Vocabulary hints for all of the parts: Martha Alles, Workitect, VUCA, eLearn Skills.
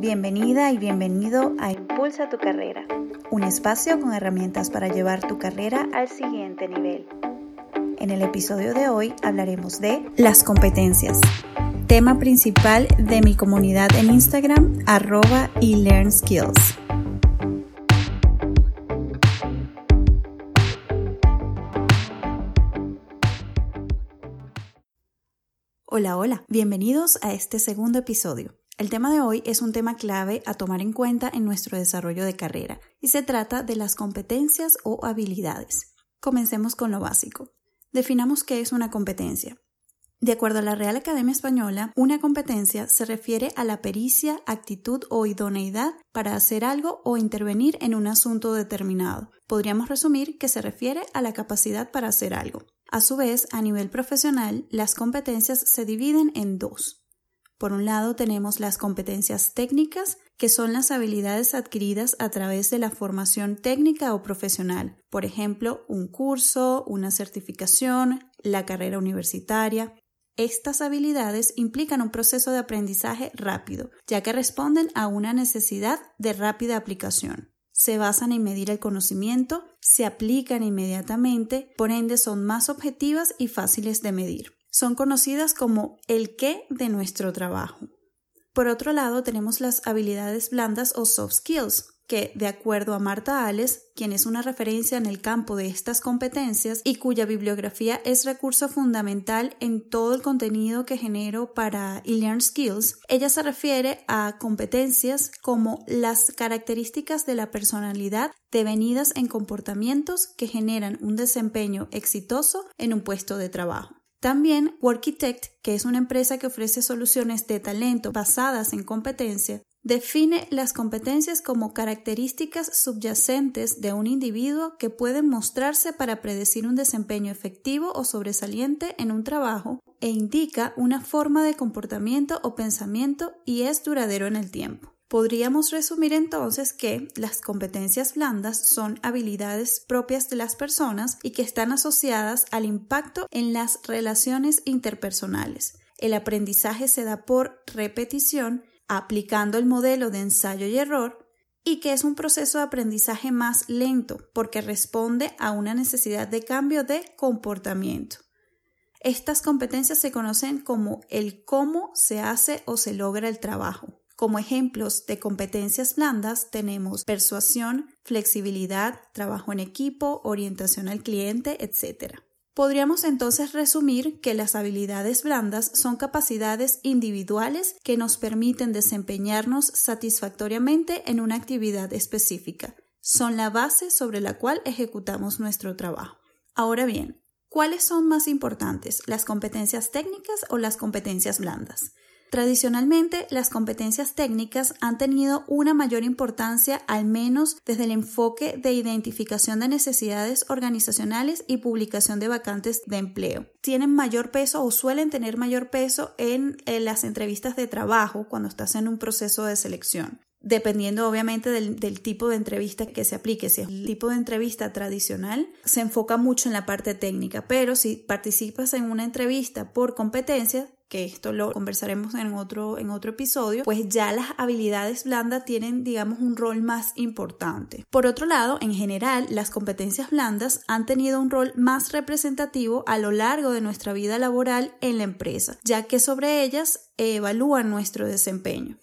Bienvenida y bienvenido a Impulsa tu Carrera, un espacio con herramientas para llevar tu carrera al siguiente nivel. En el episodio de hoy hablaremos de las competencias, tema principal de mi comunidad en Instagram, @eLearn Skills. Hola, bienvenidos a este segundo episodio. El tema de hoy es un tema clave a tomar en cuenta en nuestro desarrollo de carrera y se trata de las competencias o habilidades. Comencemos con lo básico. Definamos qué es una competencia. De acuerdo a la Real Academia Española, una competencia se refiere a la pericia, actitud o idoneidad para hacer algo o intervenir en un asunto determinado. Podríamos resumir que se refiere a la capacidad para hacer algo. A su vez, a nivel profesional, las competencias se dividen en dos. Por un lado, tenemos las competencias técnicas, que son las habilidades adquiridas a través de la formación técnica o profesional. Por ejemplo, un curso, una certificación, la carrera universitaria. Estas habilidades implican un proceso de aprendizaje rápido, ya que responden a una necesidad de rápida aplicación. Se basan en medir el conocimiento, se aplican inmediatamente, por ende son más objetivas y fáciles de medir. Son conocidas como el qué de nuestro trabajo. Por otro lado, tenemos las habilidades blandas o soft skills, que, de acuerdo a Martha Alles, quien es una referencia en el campo de estas competencias y cuya bibliografía es recurso fundamental en todo el contenido que genero para eLearn Skills, ella se refiere a competencias como las características de la personalidad devenidas en comportamientos que generan un desempeño exitoso en un puesto de trabajo. También Workitect, que es una empresa que ofrece soluciones de talento basadas en competencia, define las competencias como características subyacentes de un individuo que pueden mostrarse para predecir un desempeño efectivo o sobresaliente en un trabajo e indica una forma de comportamiento o pensamiento y es duradero en el tiempo. Podríamos resumir entonces que las competencias blandas son habilidades propias de las personas y que están asociadas al impacto en las relaciones interpersonales. El aprendizaje se da por repetición, aplicando el modelo de ensayo y error, y que es un proceso de aprendizaje más lento porque responde a una necesidad de cambio de comportamiento. Estas competencias se conocen como el cómo se hace o se logra el trabajo. Como ejemplos de competencias blandas tenemos persuasión, flexibilidad, trabajo en equipo, orientación al cliente, etc. Podríamos entonces resumir que las habilidades blandas son capacidades individuales que nos permiten desempeñarnos satisfactoriamente en una actividad específica. Son la base sobre la cual ejecutamos nuestro trabajo. Ahora bien, ¿cuáles son más importantes, las competencias técnicas o las competencias blandas? Tradicionalmente, las competencias técnicas han tenido una mayor importancia, al menos desde el enfoque de identificación de necesidades organizacionales y publicación de vacantes de empleo. Tienen mayor peso o suelen tener mayor peso en las entrevistas de trabajo cuando estás en un proceso de selección, dependiendo obviamente del tipo de entrevista que se aplique. Si es un tipo de entrevista tradicional, se enfoca mucho en la parte técnica, pero si participas en una entrevista por competencia, que esto lo conversaremos en otro episodio, pues ya las habilidades blandas tienen, digamos, un rol más importante. Por otro lado, en general, las competencias blandas han tenido un rol más representativo a lo largo de nuestra vida laboral en la empresa, ya que sobre ellas evalúan nuestro desempeño.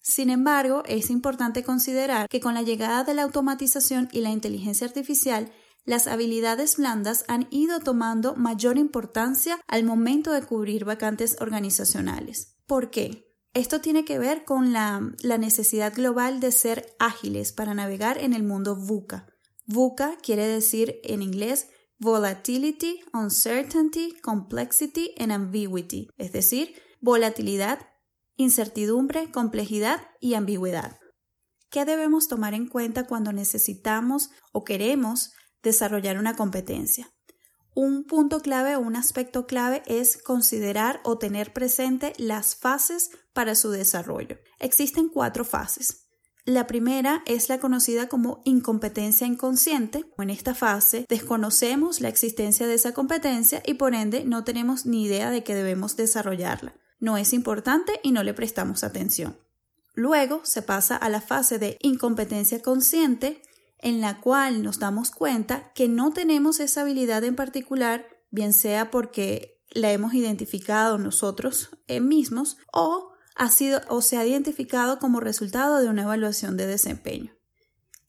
Sin embargo, es importante considerar que con la llegada de la automatización y la inteligencia artificial, las habilidades blandas han ido tomando mayor importancia al momento de cubrir vacantes organizacionales. ¿Por qué? Esto tiene que ver con la necesidad global de ser ágiles para navegar en el mundo VUCA. VUCA quiere decir en inglés Volatility, Uncertainty, Complexity and Ambiguity, es decir, volatilidad, incertidumbre, complejidad y ambigüedad. ¿Qué debemos tomar en cuenta cuando necesitamos o queremos desarrollar una competencia? Un punto clave o un aspecto clave es considerar o tener presente las fases para su desarrollo. Existen 4 fases. La primera es la conocida como incompetencia inconsciente. En esta fase desconocemos la existencia de esa competencia y por ende no tenemos ni idea de que debemos desarrollarla. No es importante y no le prestamos atención. Luego se pasa a la fase de incompetencia consciente, en la cual nos damos cuenta que no tenemos esa habilidad en particular, bien sea porque la hemos identificado nosotros mismos o se ha identificado como resultado de una evaluación de desempeño.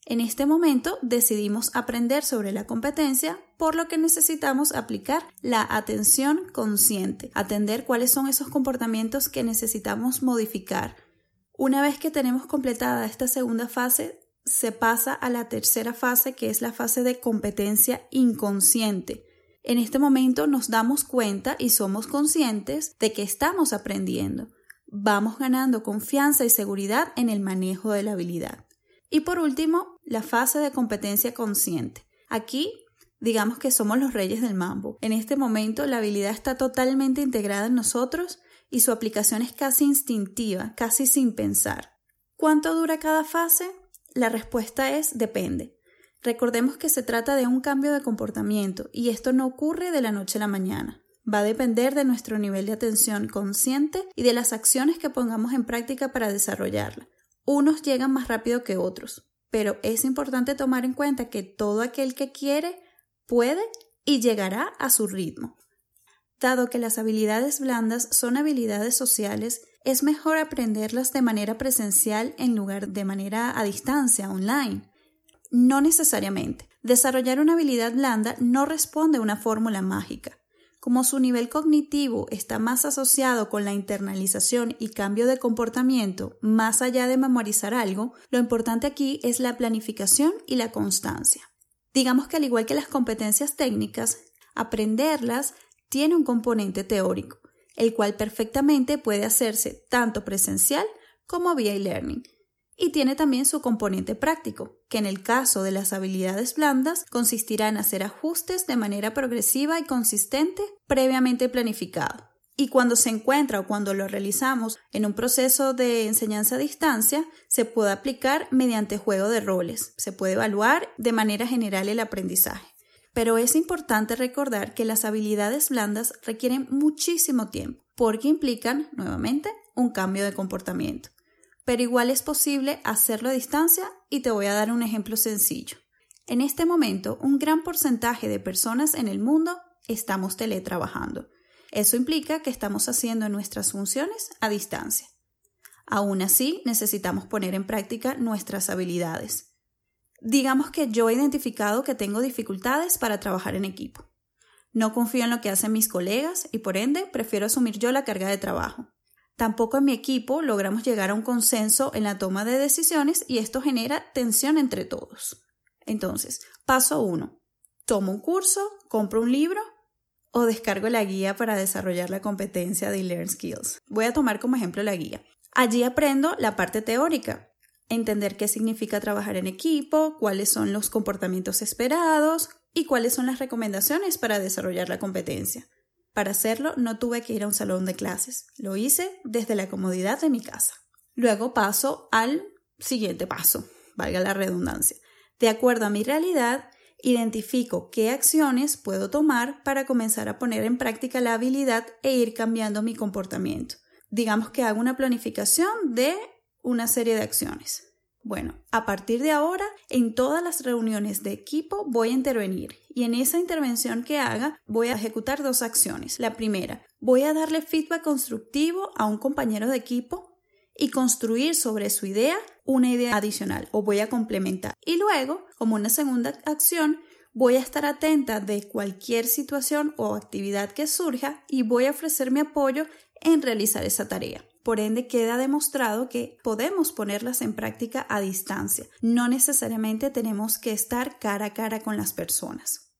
En este momento decidimos aprender sobre la competencia, por lo que necesitamos aplicar la atención consciente, atender cuáles son esos comportamientos que necesitamos modificar. Una vez que tenemos completada esta segunda fase, se pasa a la tercera fase, que es la fase de competencia inconsciente. En este momento nos damos cuenta y somos conscientes de que estamos aprendiendo. Vamos ganando confianza y seguridad en el manejo de la habilidad. Y por último, la fase de competencia consciente. Aquí, digamos que somos los reyes del mambo. En este momento, la habilidad está totalmente integrada en nosotros y su aplicación es casi instintiva, casi sin pensar. ¿Cuánto dura cada fase? La respuesta es depende. Recordemos que se trata de un cambio de comportamiento y esto no ocurre de la noche a la mañana. Va a depender de nuestro nivel de atención consciente y de las acciones que pongamos en práctica para desarrollarla. Unos llegan más rápido que otros, pero es importante tomar en cuenta que todo aquel que quiere, puede y llegará a su ritmo. Dado que las habilidades blandas son habilidades sociales, es mejor aprenderlas de manera presencial en lugar de manera a distancia, online. No necesariamente. Desarrollar una habilidad blanda no responde a una fórmula mágica. Como su nivel cognitivo está más asociado con la internalización y cambio de comportamiento, más allá de memorizar algo, lo importante aquí es la planificación y la constancia. Digamos que al igual que las competencias técnicas, aprenderlas tiene un componente teórico, el cual perfectamente puede hacerse tanto presencial como vía e-learning. Y tiene también su componente práctico, que en el caso de las habilidades blandas consistirá en hacer ajustes de manera progresiva y consistente previamente planificado. Y cuando se encuentra o cuando lo realizamos en un proceso de enseñanza a distancia, se puede aplicar mediante juego de roles. Se puede evaluar de manera general el aprendizaje. Pero es importante recordar que las habilidades blandas requieren muchísimo tiempo porque implican, nuevamente, un cambio de comportamiento. Pero igual es posible hacerlo a distancia y te voy a dar un ejemplo sencillo. En este momento, un gran porcentaje de personas en el mundo estamos teletrabajando. Eso implica que estamos haciendo nuestras funciones a distancia. Aún así, necesitamos poner en práctica nuestras habilidades. Digamos que yo he identificado que tengo dificultades para trabajar en equipo. No confío en lo que hacen mis colegas y por ende prefiero asumir yo la carga de trabajo. Tampoco en mi equipo logramos llegar a un consenso en la toma de decisiones y esto genera tensión entre todos. Entonces, paso 1. Tomo un curso, compro un libro o descargo la guía para desarrollar la competencia de eLearn Skills. Voy a tomar como ejemplo la guía. Allí aprendo la parte teórica. Entender qué significa trabajar en equipo, cuáles son los comportamientos esperados y cuáles son las recomendaciones para desarrollar la competencia. Para hacerlo no tuve que ir a un salón de clases, lo hice desde la comodidad de mi casa. Luego paso al siguiente paso, valga la redundancia. De acuerdo a mi realidad, identifico qué acciones puedo tomar para comenzar a poner en práctica la habilidad e ir cambiando mi comportamiento. Digamos que hago una planificación de una serie de acciones. Bueno, a partir de ahora, en todas las reuniones de equipo voy a intervenir y en esa intervención que haga voy a ejecutar 2 acciones. La primera, voy a darle feedback constructivo a un compañero de equipo y construir sobre su idea una idea adicional o voy a complementar. Y luego, como una segunda acción, voy a estar atenta de cualquier situación o actividad que surja y voy a ofrecer mi apoyo en realizar esa tarea. Por ende, queda demostrado que podemos ponerlas en práctica a distancia. No necesariamente tenemos que estar cara a cara con las personas.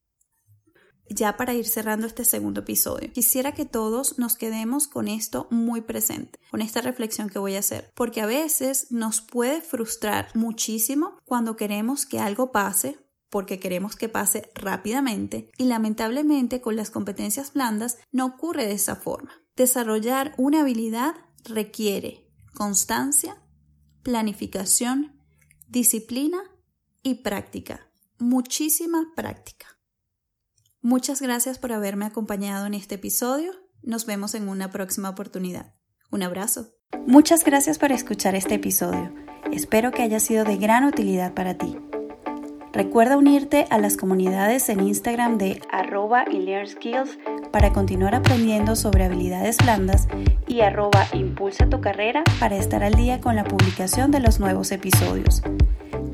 Ya para ir cerrando este segundo episodio, quisiera que todos nos quedemos con esto muy presente, con esta reflexión que voy a hacer, porque a veces nos puede frustrar muchísimo cuando queremos que algo pase, porque queremos que pase rápidamente, y lamentablemente con las competencias blandas no ocurre de esa forma. Desarrollar una habilidad requiere constancia, planificación, disciplina y práctica. Muchísima práctica. Muchas gracias por haberme acompañado en este episodio. Nos vemos en una próxima oportunidad. Un abrazo. Muchas gracias por escuchar este episodio. Espero que haya sido de gran utilidad para ti. Recuerda unirte a las comunidades en Instagram de @eLearnSkills para continuar aprendiendo sobre habilidades blandas y @impulsatucarrera para estar al día con la publicación de los nuevos episodios.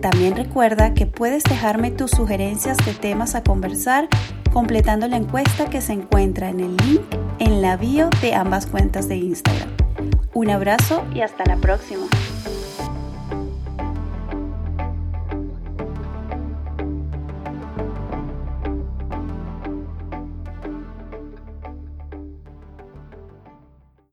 También recuerda que puedes dejarme tus sugerencias de temas a conversar completando la encuesta que se encuentra en el link en la bio de ambas cuentas de Instagram. Un abrazo y hasta la próxima.